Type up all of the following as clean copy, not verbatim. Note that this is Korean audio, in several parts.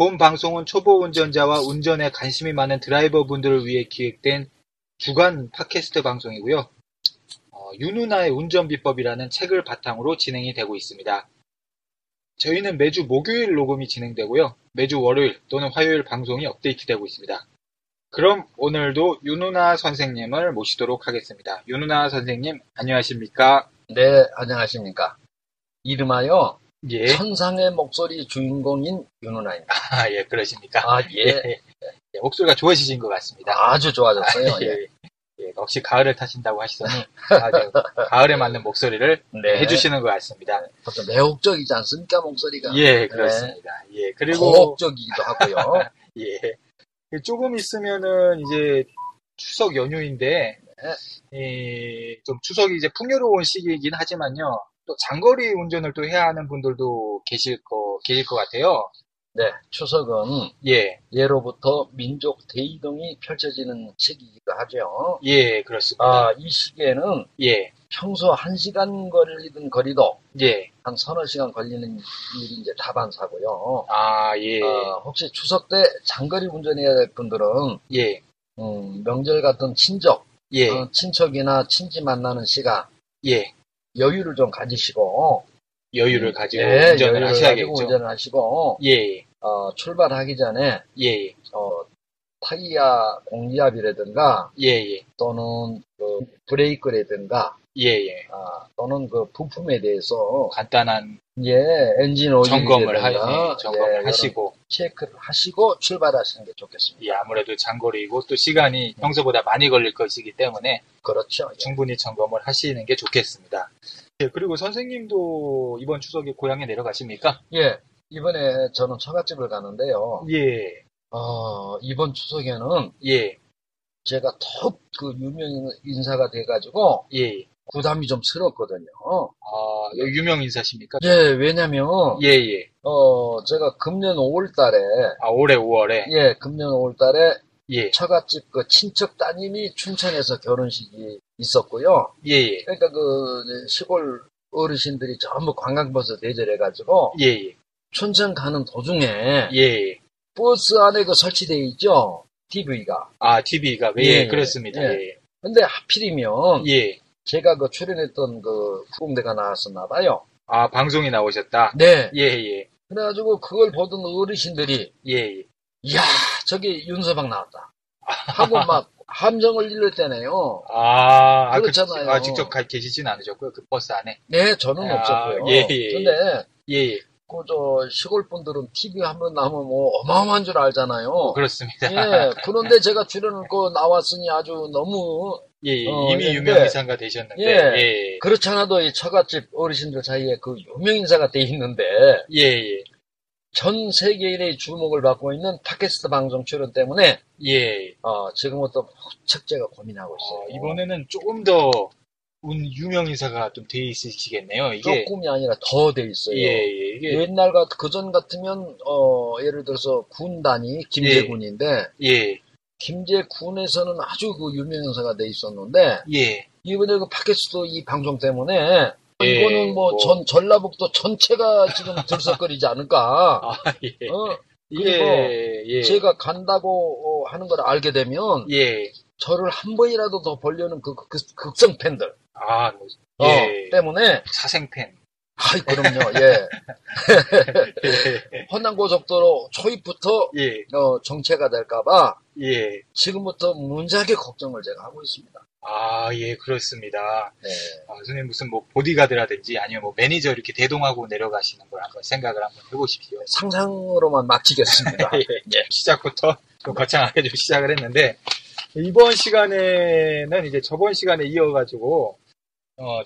본 방송은 초보 운전자와 운전에 관심이 많은 드라이버 분들을 위해 기획된 주간 팟캐스트 방송이고요. 윤운하의 운전비법이라는 책을 바탕으로 진행이 되고 있습니다. 저희는 매주 목요일 녹음이 진행되고요. 매주 월요일 또는 화요일 방송이 업데이트되고 있습니다. 그럼 오늘도 윤운하 선생님을 모시도록 하겠습니다. 윤운하 선생님, 안녕하십니까? 네, 안녕하십니까? 이름하여 예. 천상의 목소리 주인공인 윤운하입니다. 아, 예, 그러십니까? 아, 예. 예. 목소리가 좋아지신 것 같습니다. 아주 좋아졌어요. 아, 예. 예, 역시 가을을 타신다고 하시더니 아주 가을에 맞는 목소리를 네. 해주시는 것 같습니다. 매혹적이지 않습니까, 목소리가? 예, 그렇습니다. 네. 예, 그리고 매혹적이기도 하고요. 예, 조금 있으면은 이제 추석 연휴인데, 네. 예, 좀 추석이 이제 풍요로운 시기이긴 하지만요. 또 장거리 운전을 또 해야 하는 분들도 계실 것 같아요. 네, 추석은 예 예로부터 민족 대이동이 펼쳐지는 시기이기도 하죠. 예, 그렇습니다. 이 시기에는 예 평소 1시간 걸리던 거리도 예 한 서너 시간 걸리는 일이 이제 다반사고요. 예. 혹시 추석 때 장거리 운전해야 될 분들은 예 명절 같은 친족 예 친척이나 친지 만나는 시간 예. 여유를 좀 가지시고 네, 운전을 하셔야겠죠. 운전을 하시고 예. 출발하기 전에 예. 타이어 공기압이라든가 예. 또는 그 브레이크라든가 예. 또는 그 부품에 대해서 간단한 엔진 오일 점검을 하시고 체크를 하시고 출발하시는 게 좋겠습니다. 예, 아무래도 장거리이고 또 시간이 평소보다 많이 걸릴 것이기 때문에 그렇죠. 충분히 점검을 하시는 게 좋겠습니다. 예, 그리고 선생님도 이번 추석에 고향에 내려가십니까? 예, 이번에 저는 처갓집을 가는데요. 예. 이번 추석에는 예. 제가 턱 그 유명 인사가 돼가지고 예. 부담이 좀 스럽거든요. 유명 인사십니까? 예, 왜냐면 예. 제가 금년 5월달에 올해 5월에 예, 금년 5월달에 예. 처갓집 그 친척 따님이 춘천에서 결혼식이 있었고요. 예. 그러니까 그 시골 어르신들이 전부 관광버스 대절해가지고 예. 춘천 가는 도중에 예. 버스 안에 그 설치되어 있죠. TV가. TV가. 예, 그렇습니다. 예. 근데 하필이면 예. 제가 그 출연했던 그 후공대가 나왔었나 봐요. 방송이 나오셨다? 네. 예. 그래가지고 그걸 보던 어르신들이 예. 이야, 저기 윤서방 나왔다. 하고 막 함정을 일렀대네요. 그렇잖아요. 직접 계시진 않으셨고요. 그 버스 안에. 네, 저는 없었고요. 예. 근데 예. 그 시골 분들은 TV 한번 나오면 뭐 어마어마한 줄 알잖아요. 그렇습니다. 예. 그런데 제가 출연을 나왔으니 아주 너무 이미 유명 인사가 되셨는데 예. 그렇잖아도 이 처갓집 어르신들 사이에 그 유명 인사가 돼 있는데 예. 전 세계인의 주목을 받고 있는 팟캐스트 방송 출연 때문에 예. 지금부터 무척 제가 고민하고 있어요. 이번에는 조금 더 유명 인사가 좀 돼 있으시겠네요. 이게 조금이 아니라 더 돼 있어요. 예, 이게 옛날 그전 같으면 예를 들어서 군단이 김제군인데 예. 김제군에서는 아주 그 유명 인사가 돼 있었는데 예. 이번에 그 팟캐스트 이 방송 때문에 예, 이거는 전 전라북도 전체가 지금 들썩거리지 않을까. 예. 그리고 제가 간다고 하는 걸 알게 되면 예. 저를 한 번이라도 더 보려는 극성 팬들. 때문에. 사생팬. 있거든요. 예. honam고속도로 초입부터 예. 정체가 될까봐 예. 지금부터 문제하게 걱정을 제가 하고 있습니다. 아, 예, 그렇습니다. 네. 아, 선생님 무슨 뭐 보디가드라든지 아니면 뭐 매니저 이렇게 대동하고 내려가시는 걸 한번 생각을 한번 해보십시오. 상상으로만 막히겠습니다. 예. 예. 시작부터 좀 거창하게 좀 시작을 했는데 이번 시간에는 이제 저번 시간에 이어가지고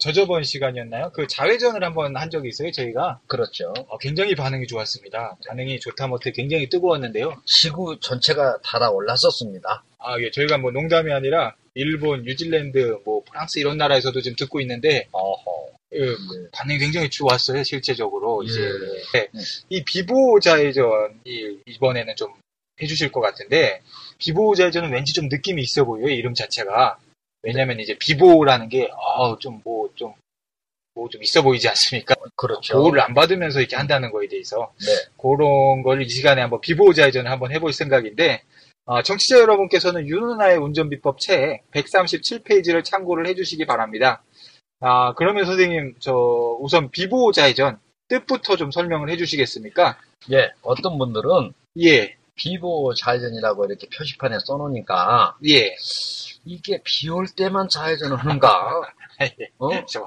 저저번 시간이었나요? 그 자회전을 한번 한 적이 있어요, 저희가. 그렇죠. 굉장히 반응이 좋았습니다. 반응이 좋다 못해 굉장히 뜨거웠는데요. 지구 전체가 달아올랐었습니다. 아, 예, 저희가 뭐 농담이 아니라 일본, 뉴질랜드, 뭐 프랑스 이런 나라에서도 지금 듣고 있는데, 예, 네. 반응이 굉장히 좋았어요, 실제적으로. 이제 네. 네. 이 비보호 자회전이 이번에는 좀 해주실 것 같은데, 비보호 자회전은 왠지 좀 느낌이 있어 보여요, 이름 자체가. 왜냐면 이제 비보호라는 게 좀 있어 보이지 않습니까? 그렇죠. 보호를 안 받으면서 이렇게 한다는 거에 대해서 네. 그런 걸 이 시간에 한번 비보호 자회전을 한번 해볼 생각인데 청취자 여러분께서는 윤운하의 운전비법 책 137페이지를 참고를 해주시기 바랍니다. 그러면 선생님 저 우선 비보호 자회전 뜻부터 좀 설명을 해주시겠습니까? 예, 어떤 분들은 예 비보호 자회전이라고 이렇게 표시판에 써놓으니까 예. 이게 비 올 때만 자회전을 하는가? 예,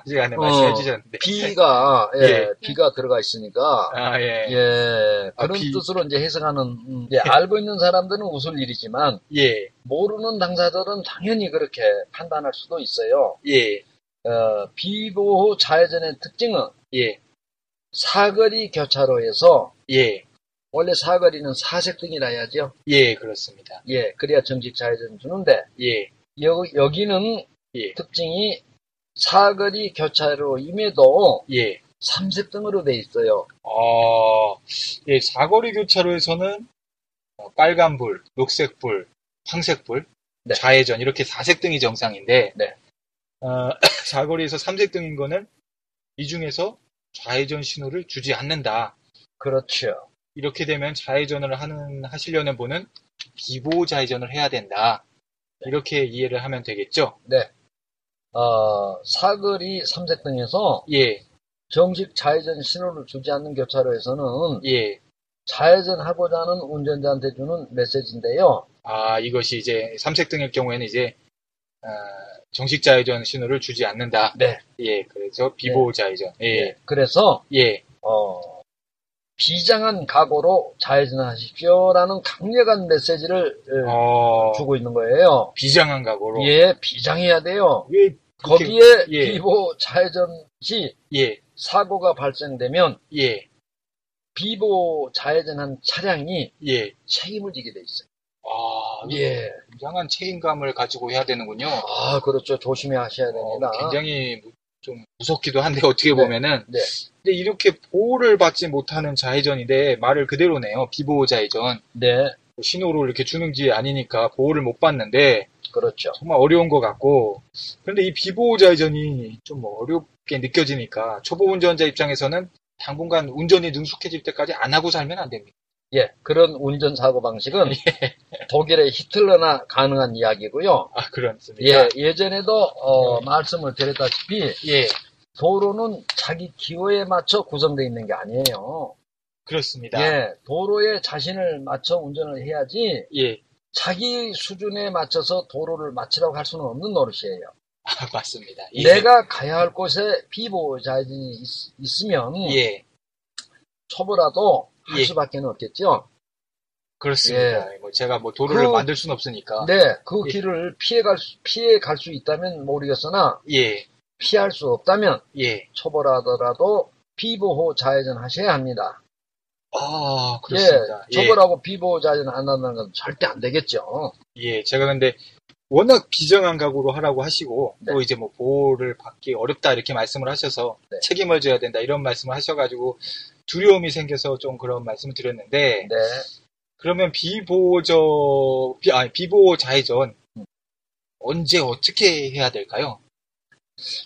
시간에 말씀해 주셨는데 비가 예, 예. 비가 들어가 있으니까 아, 예. 예 그런 뜻으로 이제 해석하는 예, 알고 있는 사람들은 웃을 일이지만 예 모르는 당사자들은 당연히 그렇게 판단할 수도 있어요. 예 비보호 자회전의 특징은 예 사거리 교차로에서 예 원래 사거리는 사색등이라 해야죠. 예 그렇습니다. 예 그래야 정식 자회전 주는데 예 여기는 예. 특징이 사거리 교차로임에도 예. 3색등으로 돼 있어요. 예, 사거리 교차로에서는 빨간불, 녹색불, 황색불, 네. 좌회전 이렇게 4색등이 정상인데 네. 사거리에서 3색등인 거는 이 중에서 좌회전 신호를 주지 않는다. 그렇죠. 이렇게 되면 좌회전을 하시려는 분은 비보호 좌회전을 해야 된다. 이렇게 이해를 하면 되겠죠? 네. 사거리 3색등에서 예. 정식 좌회전 신호를 주지 않는 교차로에서는 예. 좌회전하고자 하는 운전자한테 주는 메시지인데요. 아, 이것이 이제 3색등일 경우에는 이제 정식 좌회전 신호를 주지 않는다. 네. 예, 그래서 비보호 좌회전. 예. 예. 그래서 예. 비장한 각오로 좌회전하십시오라는 강력한 메시지를 주고 있는 거예요. 비장한 각오로? 예, 비장해야 돼요. 예, 거기에 예. 비보호 좌회전 시 예. 사고가 발생되면 예. 비보호 좌회전한 차량이 예. 책임을 지게 돼 있어요. 아, 예. 굉장한 책임감을 가지고 해야 되는군요. 아, 그렇죠. 조심히 하셔야 됩니다. 굉장히 좀 무섭기도 한데 어떻게 보면은 네. 근데 이렇게 보호를 받지 못하는 좌회전인데 말을 그대로네요. 비보호 좌회전. 네. 신호로 이렇게 주는 게 아니니까 보호를 못 받는데 그렇죠. 정말 어려운 것 같고 그런데 이 비보호 좌회전이 좀 어렵게 느껴지니까 초보 운전자 입장에서는 당분간 운전이 능숙해질 때까지 안 하고 살면 안 됩니다. 예, 그런 운전 사고 방식은 예. 독일의 히틀러나 가능한 이야기고요. 아, 그렇습니다. 예, 예전에도 예. 말씀을 드렸다시피 예. 도로는 자기 기호에 맞춰 구성되어 있는 게 아니에요. 그렇습니다. 예, 도로에 자신을 맞춰 운전을 해야지 예. 자기 수준에 맞춰서 도로를 맞추라고 할 수는 없는 노릇이에요. 아, 맞습니다. 예. 내가 가야 할 곳에 비보호 좌회전이 있으면 예. 초보라도 할 예. 수밖에는 없겠죠. 그렇습니다. 예. 제가 도로를 만들 수는 없으니까. 네, 그 예. 길을 피해 갈 수 있다면 모르겠으나 예. 피할 수 없다면 예. 초보라더라도 비보호 좌회전 하셔야 합니다. 아, 그렇습니다. 예, 초보라고 예. 비보호 좌회전 안 한다는 건 절대 안 되겠죠. 예, 제가 근데 워낙 비정한 각오로 하라고 하시고 네. 또 이제 보호를 받기 어렵다 이렇게 말씀을 하셔서 네. 책임을 져야 된다 이런 말씀을 하셔가지고. 두려움이 생겨서 좀 그런 말씀을 드렸는데, 네. 그러면 비보호 좌회전, 언제 어떻게 해야 될까요?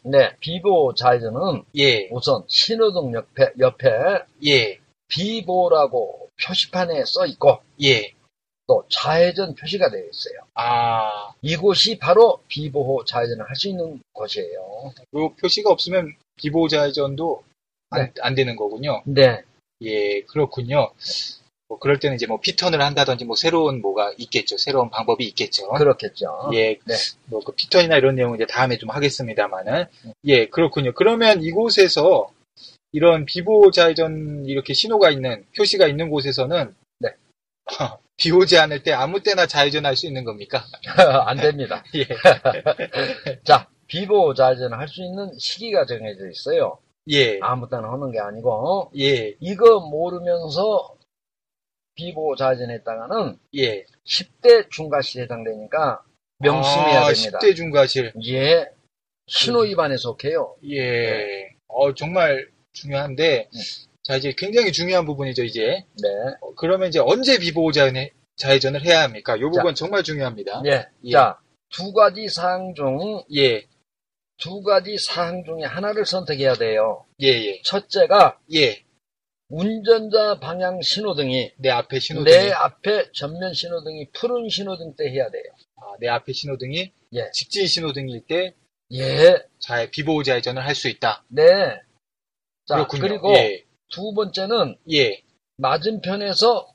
네, 비보호 좌회전은, 예. 우선 신호등 옆에, 예. 비보호라고 표시판에 써 있고, 예. 또 좌회전 표시가 되어 있어요. 아. 이곳이 바로 비보호 좌회전을 할 수 있는 곳이에요. 이 표시가 없으면 비보호 좌회전도 안 되는 거군요. 네. 예, 그렇군요. 뭐 그럴 때는 이제 뭐 피턴을 한다든지 뭐 새로운 뭐가 있겠죠. 새로운 방법이 있겠죠. 그렇겠죠. 예, 네. 뭐 그 피턴이나 이런 내용은 이제 다음에 좀 하겠습니다만은. 예, 그렇군요. 그러면 이곳에서 이런 비보호좌회전 이렇게 신호가 있는 표시가 있는 곳에서는 네. 비 오지 않을 때 아무 때나 좌회전할 수 있는 겁니까? 안 됩니다. 예. 자, 비보호좌회전을 할 수 있는 시기가 정해져 있어요. 예. 아무 때나 하는 게 아니고. 예. 이거 모르면서 비보호좌회전 했다가는 예. 10대 중과실에 해당되니까 명심해야 됩니다. 10대 중과실. 예. 신호 위반에 속해요. 예. 네. 정말 중요한데 자 이제 굉장히 중요한 부분이죠 이제. 네. 그러면 이제 언제 비보호좌회전을 해야 합니까? 이 부분 정말 중요합니다. 네. 예. 자, 두 가지 사항 중 예. 두 가지 사항 중에 하나를 선택해야 돼요. 예예. 첫째가 예. 운전자 방향 신호등이 내 앞에 전면 신호등이 푸른 신호등 때 해야 돼요. 아, 내 앞에 신호등이 예. 직진 신호등일 때 예. 비보호좌회전을 할 수 있다. 네. 자, 그렇군요. 그리고 예. 두 번째는 예. 맞은편에서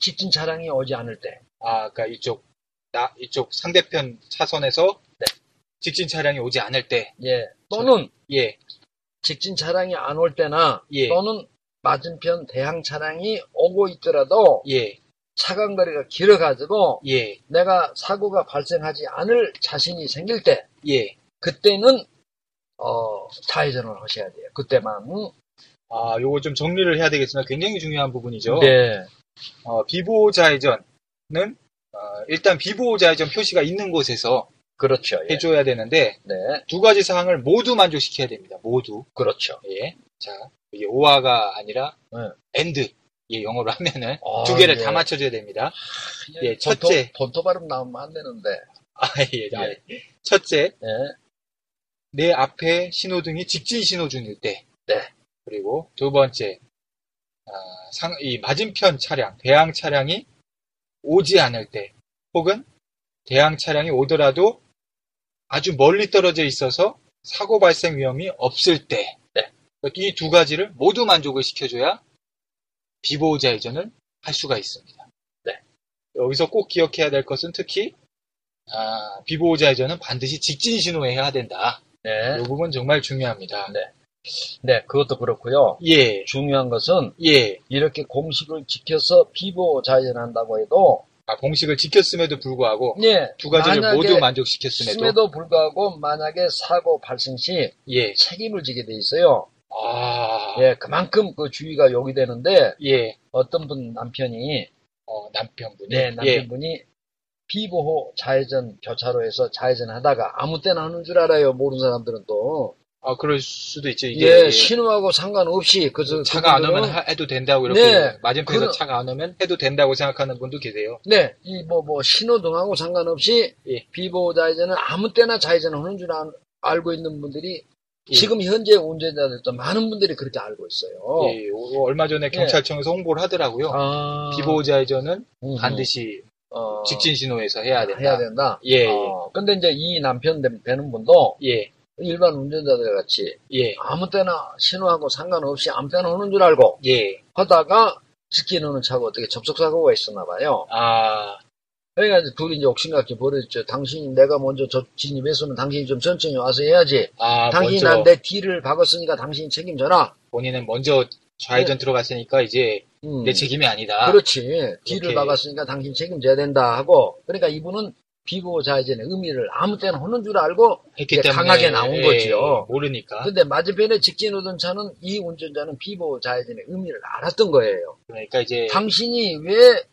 직진 차량이 오지 않을 때. 아, 그러니까 이쪽 상대편 차선에서 네. 직진 차량이 오지 않을 때. 예. 또는 예. 직진 차량이 안 올 때나 예. 또는 맞은편 대항 차량이 오고 있더라도 예. 차간거리가 길어가지고 예. 내가 사고가 발생하지 않을 자신이 생길 때 예. 그때는 좌회전을 하셔야 돼요. 그때만. 아, 요거 좀 정리를 해야 되겠습니다. 굉장히 중요한 부분이죠. 네. 비보호좌회전은 일단 비보호좌회전 표시가 있는 곳에서 그렇죠. 예. 해줘야 되는데 네. 두 가지 사항을 모두 만족시켜야 됩니다. 모두. 그렇죠. 예. 자, 이게 오아가 아니라 엔드. 예, 영어로 하면은 두 개를 예. 다 맞춰줘야 됩니다. 아, 예, 첫째. 본토 발음 나오면 안 되는데. 아, 예. 예. 첫째. 예. 내 앞에 신호등이 직진 신호중일 때. 네. 그리고 두 번째, 이 맞은편 차량, 대항 차량이 오지 않을 때, 혹은 대항 차량이 오더라도 아주 멀리 떨어져 있어서 사고 발생 위험이 없을 때. 네. 이 두 가지를 모두 만족을 시켜줘야 비보호좌회전을 할 수가 있습니다. 네. 여기서 꼭 기억해야 될 것은 특히, 비보호좌회전은 반드시 직진 신호에 해야 된다. 네. 이 부분 정말 중요합니다. 네. 네, 그것도 그렇고요. 예. 중요한 것은 예. 이렇게 공식을 지켜서 비보호좌회전한다고 해도 공식을 지켰음에도 불구하고 예. 두 가지를 모두 만족시켰음에도 불구하고 만약에 사고 발생 시 예. 책임을 지게 돼 있어요. 아. 예, 그만큼 그 주의가 요구되는데 예. 어떤 분 남편분이 네, 남편분이 예. 비보호 좌회전 교차로에서 좌회전하다가 아무 때나 하는 줄 알아요. 모르는 사람들은 또. 아, 그럴 수도 있죠. 이게 예, 신호하고 상관없이 차가 안 오면 해도 된다고 이렇게 네, 맞은편에서 차가 안 오면 해도 된다고 생각하는 분도 계세요. 네, 이 신호등하고 상관없이 예. 비보호 좌회전은 아무 때나 좌회전을 하는 줄 알고 있는 분들이 예. 지금 현재 운전자들도 많은 분들이 그렇게 알고 있어요. 예, 얼마 전에 경찰청에서 예. 홍보를 하더라고요. 비보호 좌회전은 반드시 직진 신호에서 해야 된다. 해야 된다. 예. 근데 이제 이 남편 뵈는 분도 예. 일반 운전자들 같이 예. 아무 때나 신호하고 상관없이 아무 때나 오는 줄 알고 예. 하다가 직진 오는 차가 어떻게 접촉사고가 있었나 봐요. 아. 그러니까 이제 둘이 이제 옥신각신 벌어졌죠. 내가 먼저 진입했으면 당신이 좀 천천히 와서 해야지. 아, 당신이 내 뒤를 박았으니까 당신이 책임져라. 본인은 먼저 좌회전 네. 들어갔으니까 이제 내 책임이 아니다. 그렇지. 뒤를 박았으니까 당신 책임져야 된다 하고. 그러니까 이분은 비보호좌회전의 의미를 아무 때나 하는 줄 알고 강하게 나온 거지요. 모르니까. 근데 맞은편에 직진 오던 차는 이 운전자는 비보호좌회전의 의미를 알았던 거예요. 그러니까 이제 당신이 왜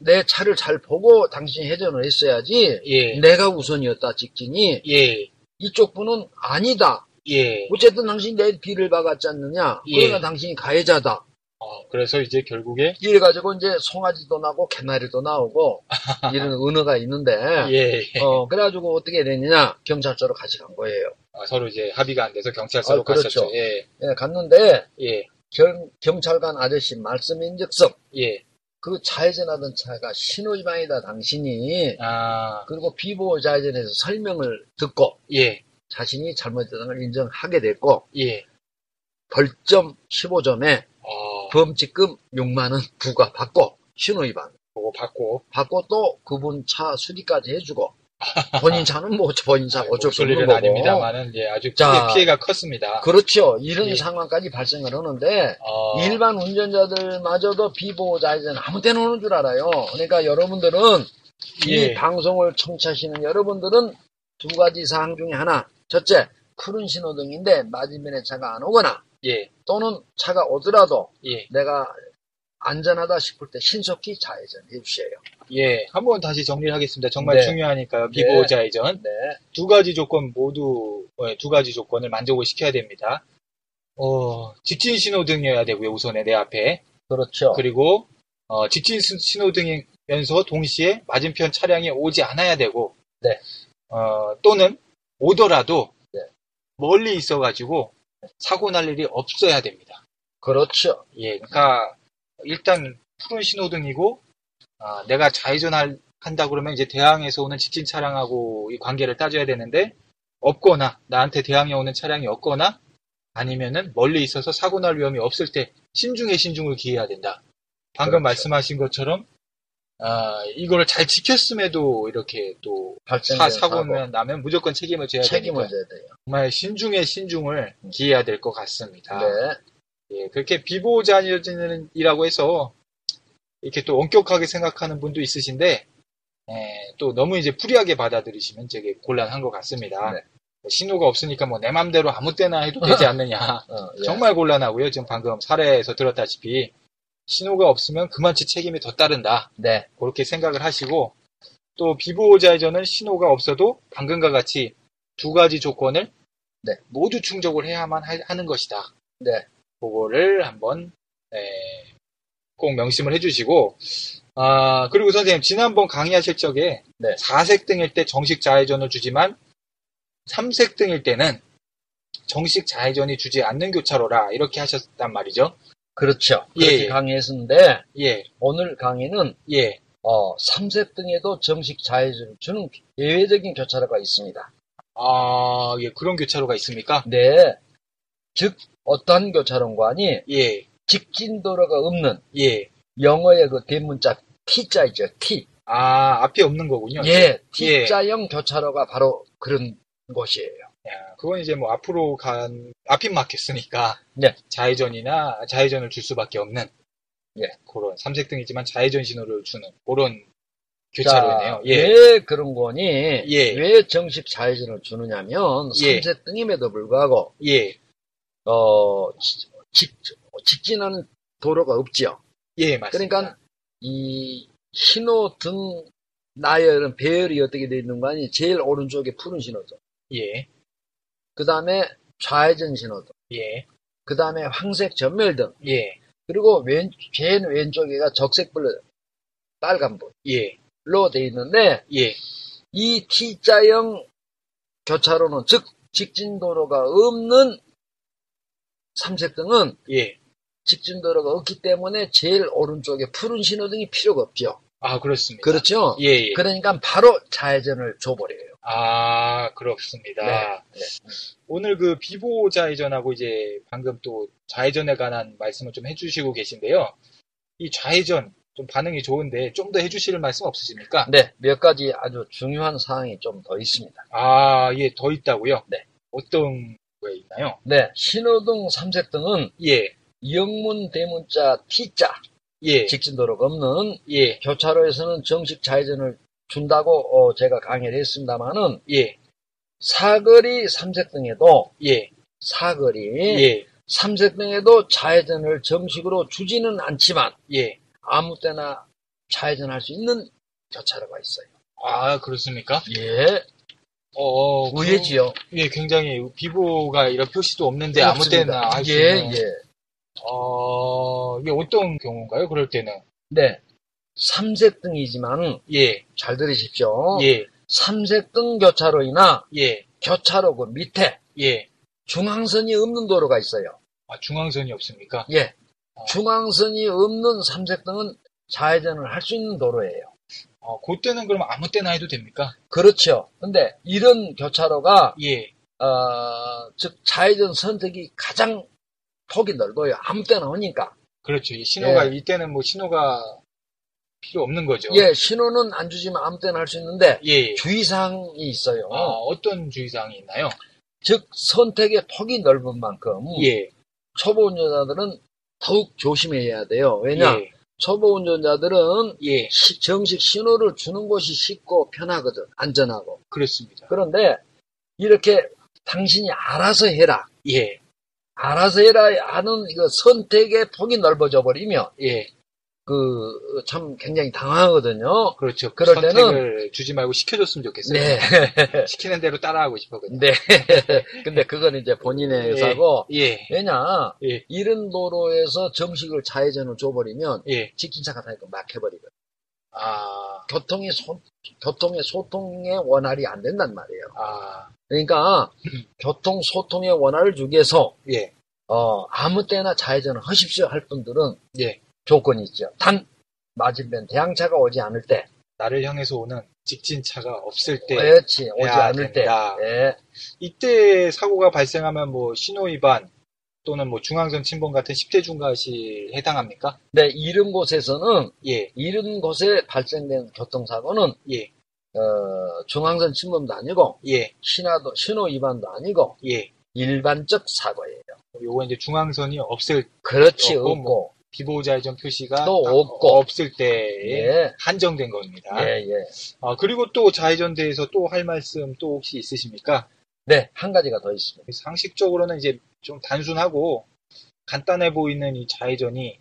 내 차를 잘 보고 당신이 회전을 했어야지. 예. 내가 우선이었다 직진이. 예. 이쪽 분은 아니다. 예. 어쨌든 당신이 내 뒤를 박았지 않느냐. 예. 그러니까 당신이 가해자다. 그래서 이제 결국에 이래가지고 이제 송아지도 나고 개나리도 나오고 이런 은어가 있는데 예, 예. 그래가지고 어떻게 되느냐 경찰서로 같이 간 거예요. 서로 이제 합의가 안 돼서 경찰서로 그렇죠. 갔었죠. 예. 예, 갔는데 예. 경찰관 아저씨 말씀인즉석 예. 그 좌회전하던 차가 신호위반이다 당신이 그리고 비보호 좌회전에서 설명을 듣고 예. 자신이 잘못했다는 걸 인정하게 됐고, 예. 벌점 15점에 범칙금 6만원 부과받고, 신호위반. 그거 받고 또 그분 차 수리까지 해주고, 본인 차는 뭐 본인 차 어쩔 수 없는 거고. 아닙니다만은, 예, 아주 자, 피해가 컸습니다. 그렇죠. 이런 예. 상황까지 발생을 하는데, 일반 운전자들마저도 비보호자에서는 아무 데나 오는 줄 알아요. 그러니까 여러분들은, 예. 이 방송을 청취하시는 여러분들은 두 가지 사항 중에 하나. 첫째, 푸른 신호등인데 맞은면에 차가 안 오거나, 예. 또는 차가 오더라도, 예. 내가 안전하다 싶을 때 신속히 좌회전 해주세요. 예, 한번 다시 정리를 하겠습니다. 정말 네. 중요하니까요. 비보호 좌회전. 네. 두 가지 조건 모두, 두 가지 조건을 만족을 시켜야 됩니다. 직진 신호등이어야 되고요. 우선에 내 앞에. 그렇죠. 그리고, 직진 신호등이면서 동시에 맞은편 차량이 오지 않아야 되고, 네. 또는 오더라도, 네. 멀리 있어가지고, 사고 날 일이 없어야 됩니다. 그렇죠. 예, 그러니까, 일단 푸른 신호등이고 내가 좌회전을 한다 그러면 이제 대항에서 오는 직진 차량하고 이 관계를 따져야 되는데 없거나 나한테 대항에 오는 차량이 없거나 아니면은 멀리 있어서 사고 날 위험이 없을 때 신중에 신중을 기해야 된다. 방금 그렇죠. 말씀하신 것처럼 이거를 잘 지켰음에도 이렇게 또 사고면 나면 무조건 책임을 져야 되니까 정말 신중에 신중을 기해야 될 것 같습니다. 네. 예, 그렇게 비보호 좌회전이라고 해서 이렇게 또 엄격하게 생각하는 분도 있으신데 또 너무 이제 프리하게 받아들이시면 되게 곤란한 것 같습니다. 네. 신호가 없으니까 뭐 내 맘대로 아무 때나 해도 되지 않느냐. 예. 정말 곤란하고요. 지금 방금 사례에서 들었다시피 신호가 없으면 그만치 책임이 더 따른다. 네. 그렇게 생각을 하시고 또 비보호 좌회전은 신호가 없어도 방금과 같이 두 가지 조건을 네. 모두 충족을 해야만 하는 것이다. 네. 그거를 한번 꼭 명심을 해주시고 그리고 선생님 지난번 강의하실 적에 네. 4색등일 때 정식 좌회전을 주지만 3색등일 때는 정식 좌회전이 주지 않는 교차로라 이렇게 하셨단 말이죠. 그렇죠. 그렇게 예. 강의했는데 예. 오늘 강의는 예. 3색등에도 정식 좌회전을 주는 예외적인 교차로가 있습니다. 아, 예, 그런 교차로가 있습니까? 네. 즉 어떠한 교차로관이 예. 직진도로가 없는 예. 영어의 그 대문자 T자 있죠. T. 아, 앞에 없는 거군요. 예. T자형 예. 교차로가 바로 그런 곳이에요. 야, 그건 이제 뭐 앞으로 간 앞이 막혔으니까 네. 좌회전을 줄 수밖에 없는 예. 그런 삼색등이지만 좌회전 신호를 주는 그런 교차로네요. 예. 왜 그런 거니? 예. 왜 정식 좌회전을 주느냐면 예. 삼색등임에도 불구하고 예. 직진하는 도로가 없지요. 예, 맞습니다. 그러니까, 이, 신호등 나열은 배열이 어떻게 되어 있는 거 아니? 제일 오른쪽에 푸른 신호등. 예. 그 다음에 좌회전 신호등. 예. 그 다음에 황색 전멸등. 예. 그리고 제일 왼쪽에가 적색불로 빨간불. 예. 로 되어 있는데, 예. 이 T자형 교차로는, 즉, 직진도로가 없는 삼색등은 예. 직진도로가 없기 때문에 제일 오른쪽에 푸른 신호등이 필요가 없죠. 아, 그렇습니다. 그렇죠? 예, 예. 그러니까 바로 좌회전을 줘버려요. 아, 그렇습니다. 네. 네. 오늘 그 비보호 좌회전하고 이제 방금 또 좌회전에 관한 말씀을 좀 해주시고 계신데요. 이 좌회전 좀 반응이 좋은데 좀 더 해주실 말씀 없으십니까? 네, 몇 가지 아주 중요한 사항이 좀 더 있습니다. 아, 예, 더 있다고요? 네. 어떤 있나요? 네, 신호등 삼색등은 예. 영문 대문자 T자 예. 직진도로가 없는 예. 교차로에서는 정식 좌회전을 준다고 제가 강의를 했습니다만은 예. 사거리 삼색등에도 예. 사거리 예. 삼색등에도 좌회전을 정식으로 주지는 않지만 예. 아무 때나 좌회전할 수 있는 교차로가 있어요. 아, 그렇습니까? 예. 의외지요. 예, 굉장히 비보가 이런 표시도 없는데 그렇습니다. 아무 때나 예, 예. 이게 어떤 경우인가요? 그럴 때는 네, 삼색등이지만 예, 잘 들으십시오. 예, 삼색등 교차로이나 예, 교차로 그 밑에 예, 중앙선이 없는 도로가 있어요. 아, 중앙선이 없습니까? 예, 중앙선이 없는 삼색등은 좌회전을 할 수 있는 도로예요. 그때는 그럼 아무 때나 해도 됩니까? 그렇죠. 근데 이런 교차로가 예. 즉 좌회전 선택이 가장 폭이 넓어요. 아무 때나 오니까. 그렇죠. 이 신호가 예. 이때는 뭐 신호가 필요 없는 거죠. 예, 신호는 안 주지만 아무 때나 할 수 있는데 예. 주의사항이 있어요. 아, 어떤 주의사항이 있나요? 즉 선택의 폭이 넓은 만큼 예. 초보 운전자들은 더욱 조심해야 돼요. 왜냐? 예. 초보 운전자들은 예. 정식 신호를 주는 곳이 쉽고 편하거든. 안전하고. 그렇습니다. 그런데 이렇게 당신이 알아서 해라. 예. 알아서 해라 하는 그 선택의 폭이 넓어져 버리면 예. 그 참 굉장히 당황하거든요. 그렇죠. 그럴 때는 선택을 주지 말고 시켜줬으면 좋겠어요. 네. 시키는 대로 따라하고 싶거든요. 네. 근데 그건 이제 본인의 의사고. 예. 예. 왜냐 예. 이른 도로에서 정식을 좌회전을 줘버리면 예. 직진차가 다니까 막혀버리거든요. 아 교통의 소통의 원활이 안 된단 말이에요. 아 그러니까 교통 소통의 원활을 주기 위해서 예. 아무 때나 좌회전을 하십시오 할 분들은 예. 조건이 있죠. 단 맞은편 대항차가 오지 않을 때, 나를 향해서 오는 직진차가 없을 때, 그렇지 오지 않을 된다. 때, 예. 이때 사고가 발생하면 뭐 신호 위반 또는 뭐 중앙선 침범 같은 10대 중과실에 해당합니까? 네, 이런 곳에서는 예, 이런 곳에 발생된 교통사고는 예, 중앙선 침범도 아니고 예, 신호 위반도 아니고 예, 일반적 사고예요. 요건 이제 중앙선이 없을 그렇지 없고. 뭐. 비보호좌회전 표시가 또 없고 없을 때에 예. 한정된 겁니다. 예, 예. 아, 그리고 또 좌회전 대해서 또 할 말씀 또 혹시 있으십니까? 네, 한 가지가 더 있습니다. 상식적으로는 이제 좀 단순하고 간단해 보이는 이 좌회전이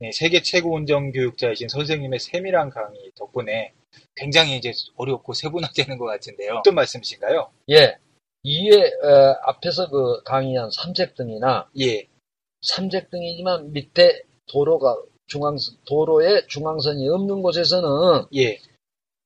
네, 세계 최고 운전 교육자이신 선생님의 세밀한 강의 덕분에 굉장히 이제 어렵고 세분화되는 것 같은데요. 어떤 말씀이신가요? 예, 이에 앞에서 그 강의한 삼색등이나 예, 삼색등이지만 밑에 도로가 도로에 중앙선이 없는 곳에서는 예,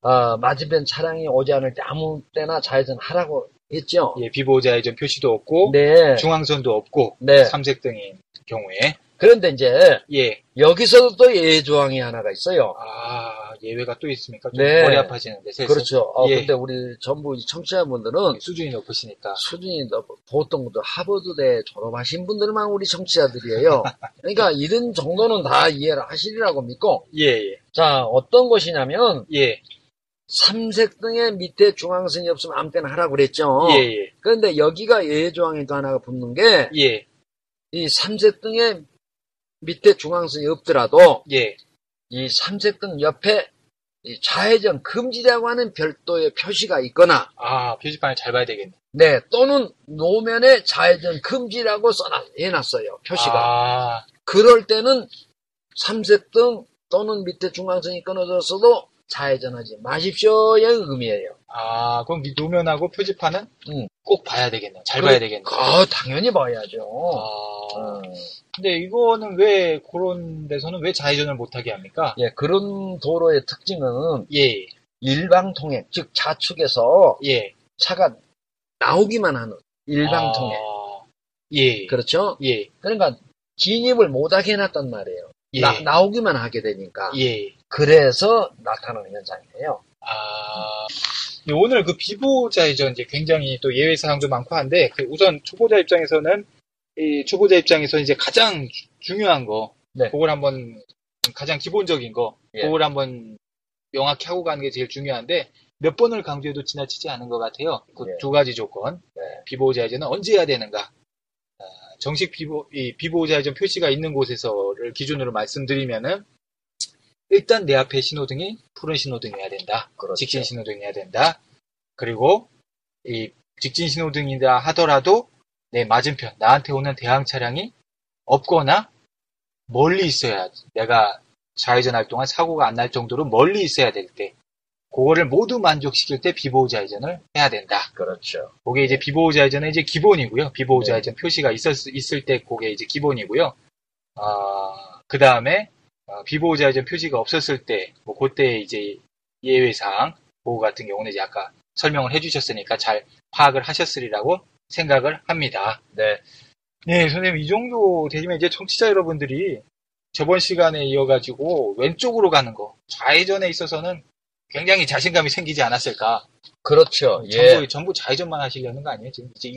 맞은편 차량이 오지 않을 때 아무 때나 좌회전 하라고 했죠. 예, 비보호 좌회전 표시도 없고 네. 중앙선도 없고 네. 삼색등인 경우에. 그런데 이제 예, 여기서도 또 예외 조항이 하나가 있어요. 아, 예외가 또 있습니까? 좀 네. 머리 아파지는데. 세상. 그렇죠. 예. 근데 우리 전부 청취자분들은 수준이 높으시니까. 수준이 높고 보통 하버드대 졸업하신 분들만 우리 청취자들이에요. 그러니까 이런 정도는 다 이해를 하시리라고 믿고. 예, 예. 자, 어떤 것이냐면 예, 삼색등의 밑에 중앙선이 없으면 아무 때나 하라고 그랬죠. 예, 예. 그런데 여기가 예외 조항이 또 하나가 붙는 게 예, 이 삼색등의 밑에 중앙선이 없더라도 예, 이 삼색등 옆에 이 좌회전 금지라고 하는 별도의 표시가 있거나 아, 표지판을 잘 봐야 되겠네. 네, 또는 노면에 좌회전 금지라고 해놨어요. 표시가. 아. 그럴 때는 삼색등 또는 밑에 중앙선이 끊어졌어도 좌회전하지 마십시오의 의미예요. 아, 그럼 노면하고 표지판은 꼭 봐야 되겠네요. 잘 봐야 되겠네요. 당연히 봐야죠. 아, 근데 이거는 왜 그런 데서는 왜 좌회전을 못하게 합니까? 예, 그런 도로의 특징은 예, 일방통행, 즉 좌측에서 예, 차가 나오기만 하는 일방통행. 아, 예, 그렇죠. 예, 그러니까 진입을 못하게 해놨단 말이에요. 예. 나오기만 하게 되니까. 예. 그래서 나타나는 현상이에요. 아, 오늘 그 비보호 좌회전 이제 굉장히 또 예외 사항도 많고 한데 그 우선 초보자 입장에서는 이제 가장 중요한 거, 네, 그걸 한번 가장 기본적인 거, 예, 그걸 한번 명확히 하고 가는 게 제일 중요한데 몇 번을 강조해도 지나치지 않은 것 같아요. 그 두 예, 가지 조건, 예, 비보호 좌회전은 언제 해야 되는가? 정식 비보호 좌회전 표시가 있는 곳에서를 기준으로 말씀드리면은 일단 내 앞에 신호등이 푸른 신호등이어야 된다. 그렇죠. 직진 신호등이어야 된다. 그리고 이 직진 신호등이다 하더라도 내 맞은편 나한테 오는 대항 차량이 없거나 멀리 있어야 내가 좌회전할 동안 사고가 안 날 정도로 멀리 있어야 될 때, 그거를 모두 만족시킬 때 비보호 좌회전을 해야 된다. 그렇죠. 그게 이제 비보호 좌회전의 이제 기본이고요. 비보호 좌회전 네, 표시가 있을 때 그게 이제 기본이고요. 그 다음에 비보호 좌회전 표시가 없었을 때, 뭐 그때 이제 예외사항 보호 같은 경우는 이제 아까 설명을 해주셨으니까 잘 파악을 하셨으리라고 생각을 합니다. 네, 네, 선생님 이 정도 되면 이제 청취자 여러분들이 저번 시간에 이어가지고 왼쪽으로 가는 거, 좌회전에 있어서는 굉장히 자신감이 생기지 않았을까. 그렇죠. 예. 전부 좌회전만 하시려는 거 아니에요? 지금 이제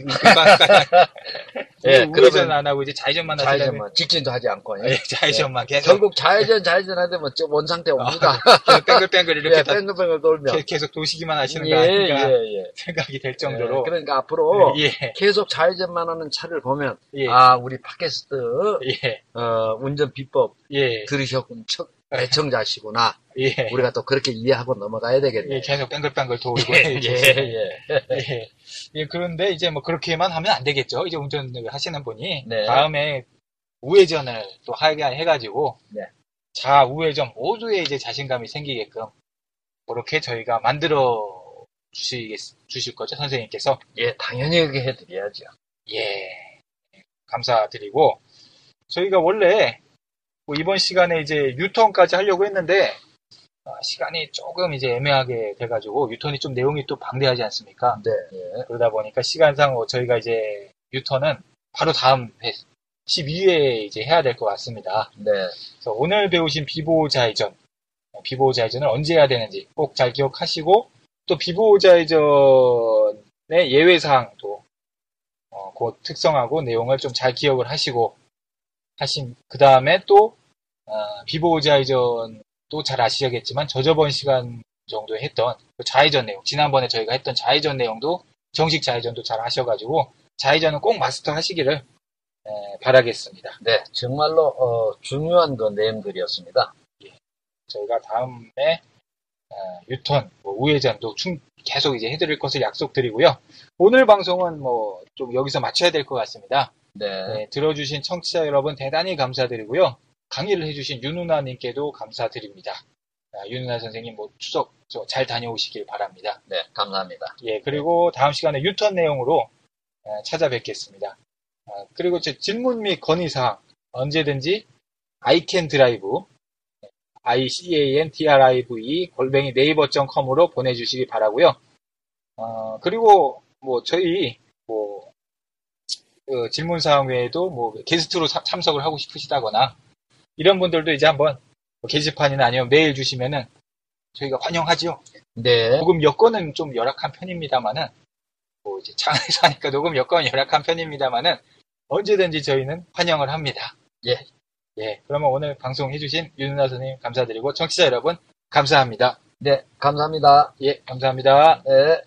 예, 우회전 안 하고 이제 좌회전만 하시려면 직진도 하지 않고. 예, 좌회전만 예. 계속. 결국 좌회전 하되면 좀 온 상태 옵니다. 아, 뺑글뺑글 이렇게 예, 다 뺑글뺑글 돌며 계속 도시기만 하시는 거 아닌가 예. 생각이 될 정도로. 예, 그러니까 앞으로 예. 계속 좌회전만 하는 차를 보면 예. 아 우리 팟캐스트 예. 운전 비법 예. 들으셨군. 애청자시구나. 예. 우리가 또 그렇게 이해하고 넘어가야 되겠네. 예, 계속 뺑글뺑글 돌고. 예. 그런데 이제 뭐 그렇게만 하면 안 되겠죠. 이제 운전을 하시는 분이. 네. 다음에 우회전을 또 하게 해가지고. 네. 좌, 우회전 모두에 이제 자신감이 생기게끔. 그렇게 저희가 만들어 주실 거죠. 선생님께서. 예, 당연히 그렇게 해드려야죠. 예. 감사드리고. 저희가 원래 이번 시간에 이제 유턴까지 하려고 했는데 시간이 조금 이제 애매하게 돼가지고 유턴이 좀 내용이 또 방대하지 않습니까? 네. 예. 그러다 보니까 시간상 저희가 이제 유턴은 바로 다음 12회에 이제 해야 될 것 같습니다. 네. 그래서 오늘 배우신 비보호좌회전을 언제 해야 되는지 꼭 잘 기억하시고 또 비보호좌회전의 예외사항도 그 특성하고 내용을 좀 잘 기억을 하시고 그 다음에 또 비보호좌회전도 잘 아시겠지만 저저번 시간 정도에 했던 좌회전 내용, 지난번에 저희가 했던 좌회전 내용도 정식 좌회전도 잘 하셔가지고 좌회전은 꼭 마스터 하시기를 바라겠습니다. 네, 정말로 중요한 그 내용들이었습니다. 예, 저희가 다음에 유턴, 뭐 우회전도 계속 이제 해드릴 것을 약속드리고요. 오늘 방송은 뭐 좀 여기서 마쳐야 될 것 같습니다. 네, 들어주신 청취자 여러분 대단히 감사드리고요. 강의를 해주신 윤운하님께도 감사드립니다. 윤운하 선생님 뭐 추석 잘 다녀오시길 바랍니다. 네, 감사합니다. 예, 그리고 다음 시간에 유턴 내용으로 찾아뵙겠습니다. 그리고 제 질문 및 건의사항 언제든지 I can drive, icandrive@naver.com으로 보내주시기 바라고요. 그리고 뭐 저희 뭐 질문사항 외에도 뭐 게스트로 참석을 하고 싶으시다거나 이런 분들도 이제 한번 게시판이나 아니면 메일 주시면은 저희가 환영하죠. 네. 조금 여건은 좀 열악한 편입니다만은 뭐 이제 차 안에서 하니까 조금 여건은 열악한 편입니다만은 언제든지 저희는 환영을 합니다. 예. 예. 그러면 오늘 방송해주신 윤운하 선생님 감사드리고 청취자 여러분 감사합니다. 네. 감사합니다. 예. 감사합니다. 예.